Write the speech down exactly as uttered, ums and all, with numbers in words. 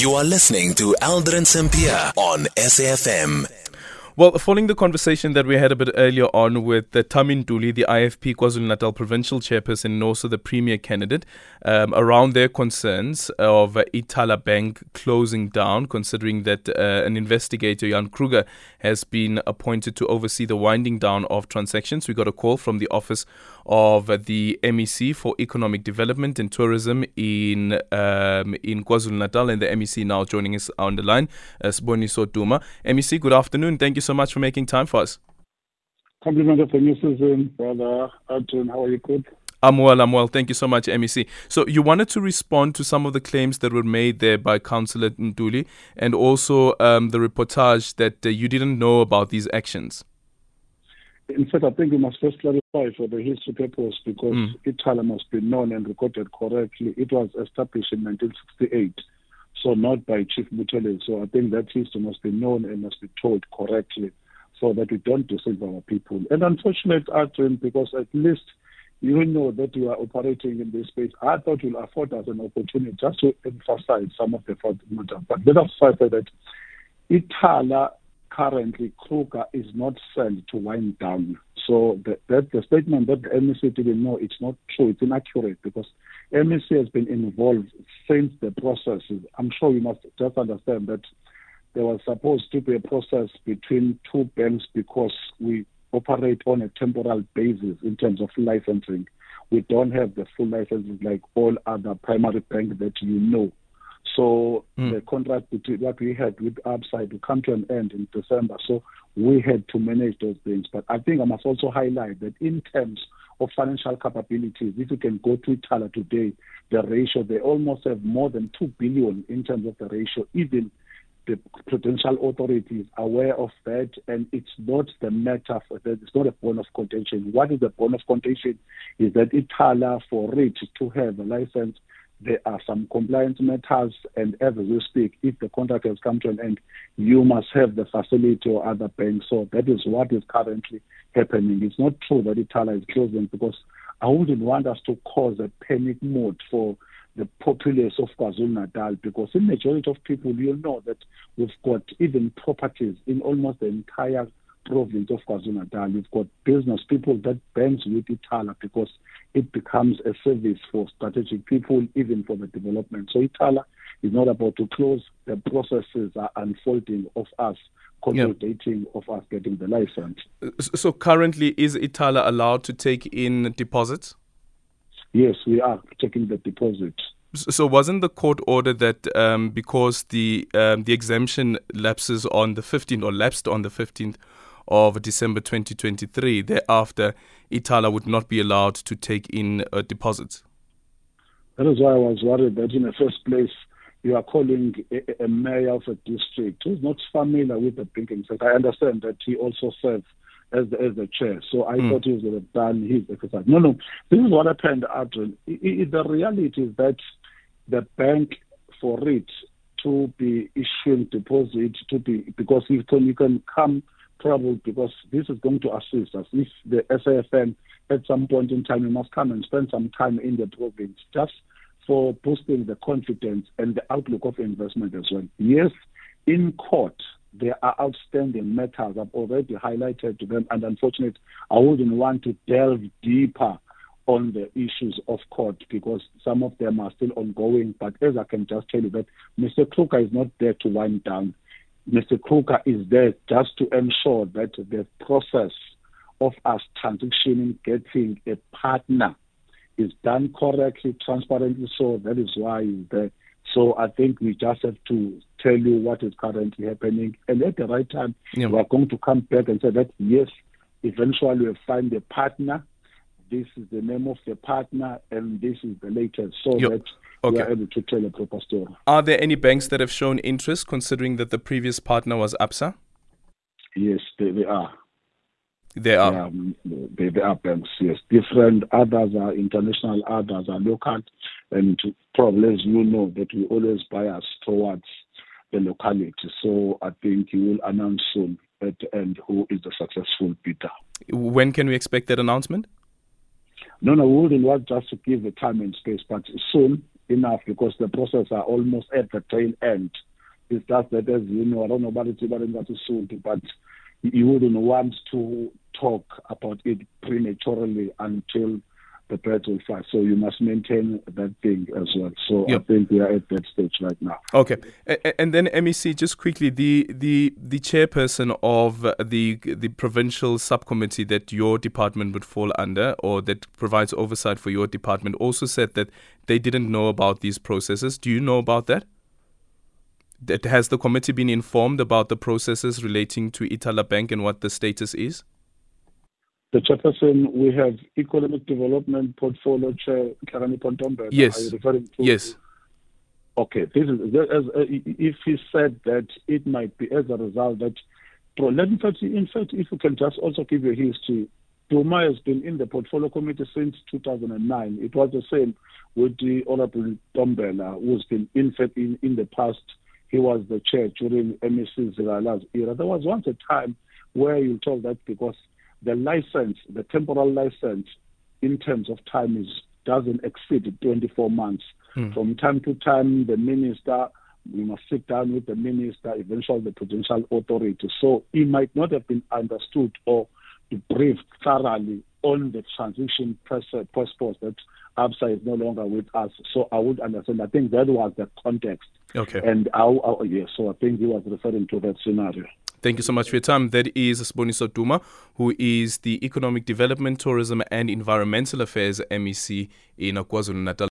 You are listening to Alderan Sampia on S A F M. Well, following the conversation that we had a bit earlier on with uh, Taminduli, the I F P KwaZulu-Natal Provincial Chairperson, and also the Premier candidate, um, around their concerns of uh, Ithala Bank closing down, considering that uh, an investigator, Jan Kruger, has been appointed to oversee the winding down of transactions. We got a call from the office of uh, the M E C for Economic Development and Tourism in um, in KwaZulu-Natal, and the M E C now joining us on the line, uh, Sboniso Duma. M E C, good afternoon. Thank you so much for making time for us. Compliment of the missus and brother Arjun. How are you? Good. I'm well, I'm well. Thank you so much, M E C. So you wanted to respond to some of the claims that were made there by Councillor Nduli, and also um, the reportage that uh, you didn't know about these actions. In fact, I think we must first clarify for the history purpose, because mm. Ithala must be known and recorded correctly. It was established in nineteen sixty-eight. So not by Chief Mutele. So I think that history must be known and must be told correctly, so that we don't deceive our people. And unfortunately, Arjun, because at least you know that you are operating in this space, I thought you'll afford us an opportunity just to emphasize some of the matter. But let us say that Ithala, currently Kruger, is not sent to wind down. So that, that the statement that the M E C didn't know, it's not true, it's inaccurate, because M E C has been involved since the process. I'm sure you must just understand that there was supposed to be a process between two banks, because we operate on a temporal basis in terms of licensing. We don't have the full licenses like all other primary banks that you know. So mm. the contract between what we had with Absa to come to an end in December. So we had to manage those things. But I think I must also highlight that in terms of financial capabilities, if you can go to Ithala today, the ratio, they almost have more than two billion in terms of the ratio. Even the prudential authority is aware of that, and it's not the matter for that. It's not a bone of contention. What is the bone of contention is that Ithala, for it to have a license, there are some compliance matters, and as we speak, if the contract has come to an end, you must have the facility or other bank. So that is what is currently happening. It's not true that Ithala is closing, because I wouldn't want us to cause a panic mode for the populace of KwaZulu-Natal, because the majority of people will know that we've got even properties in almost the entire province of KwaZulu-Natal. We've got business people that banks with Ithala, because it becomes a service for strategic people, even for the development. So Ithala is not about to close. The processes are unfolding of us consolidating, yeah. of us getting the license. So currently, is Ithala allowed to take in deposits? Yes, we are taking the deposit. So wasn't the court order that um, because the um, the exemption lapses on the fifteenth, or lapsed on the fifteenth of December twenty twenty-three, thereafter Ithala would not be allowed to take in uh, deposits? That is why I was worried that in the first place you are calling a, a mayor of a district who's not familiar with the banking sector. I understand that he also serves as the, as the chair. So I mm. thought he would have done his exercise. No, no. This is what happened, Arjun. The reality is that the bank, for it to be issuing deposit, to be, because you can, you can come trouble, because this is going to assist us. If the S A F M at some point in time, you must come and spend some time in the province just for boosting the confidence and the outlook of investment as well. Yes, in court, there are outstanding matters. I've already highlighted to them, and unfortunately, I wouldn't want to delve deeper on the issues of court, because some of them are still ongoing. But as I can just tell you that Mister Kruger is not there to wind down. Mister Kruger is there just to ensure that the process of us transitioning, getting a partner, is done correctly, transparently. So that is why he's there. So I think we just have to tell you what is currently happening. And at the right time, yeah. we are going to come back and say that, yes, eventually we'll find a partner. This is the name of the partner, and this is the latest, so yep. that okay. we are able to tell a proper story. Are there any banks that have shown interest, considering that the previous partner was Absa? Yes, they, they are. They are. Um, they, they are banks, yes. Different, others are international, others are local, and probably, as you know, that we always bias towards the locality. So I think you will announce soon at the end who is the successful bidder. When can we expect that announcement? No, no, we wouldn't want just to give the time and space, but soon enough because the process are almost at the tail end. It's just that, as you know, I don't know about it, but you wouldn't want to talk about it prematurely until the battle fight. So you must maintain that thing as well. So yep. I think we are at that stage right now. Okay. And then, M E C, just quickly, the the, the chairperson of the, the provincial subcommittee that your department would fall under, or that provides oversight for your department, also said that they didn't know about these processes. Do you know about that? That has the committee been informed about the processes relating to Ithala Bank and what the status is? The chairperson, we have Economic Development Portfolio Chair Karani Pondombella. Yes. Are you referring to? Yes. Okay. This is, as, uh, if he said that, it might be as a result that. Let me first, in fact, if you can just also give your history. Pumay has been in the Portfolio Committee since two thousand nine. It was the same with the Honorable Ntombela, who's been in fact in, in the past. He was the chair during M E C Zilala's era. There was once a time where you told that because the license, the temporal license, in terms of time, is doesn't exceed twenty-four months. Mm. From time to time, the minister, we must sit down with the minister, eventually the provincial authority. So he might not have been understood or briefed thoroughly on the transition process that Absa is no longer with us. So I would understand. I think that was the context. Okay. And I, I, yes, so I think he was referring to that scenario. Thank you so much for your time. That is Sboniso Duma, who is the Economic Development, Tourism and Environmental Affairs M E C in KwaZulu-Natal.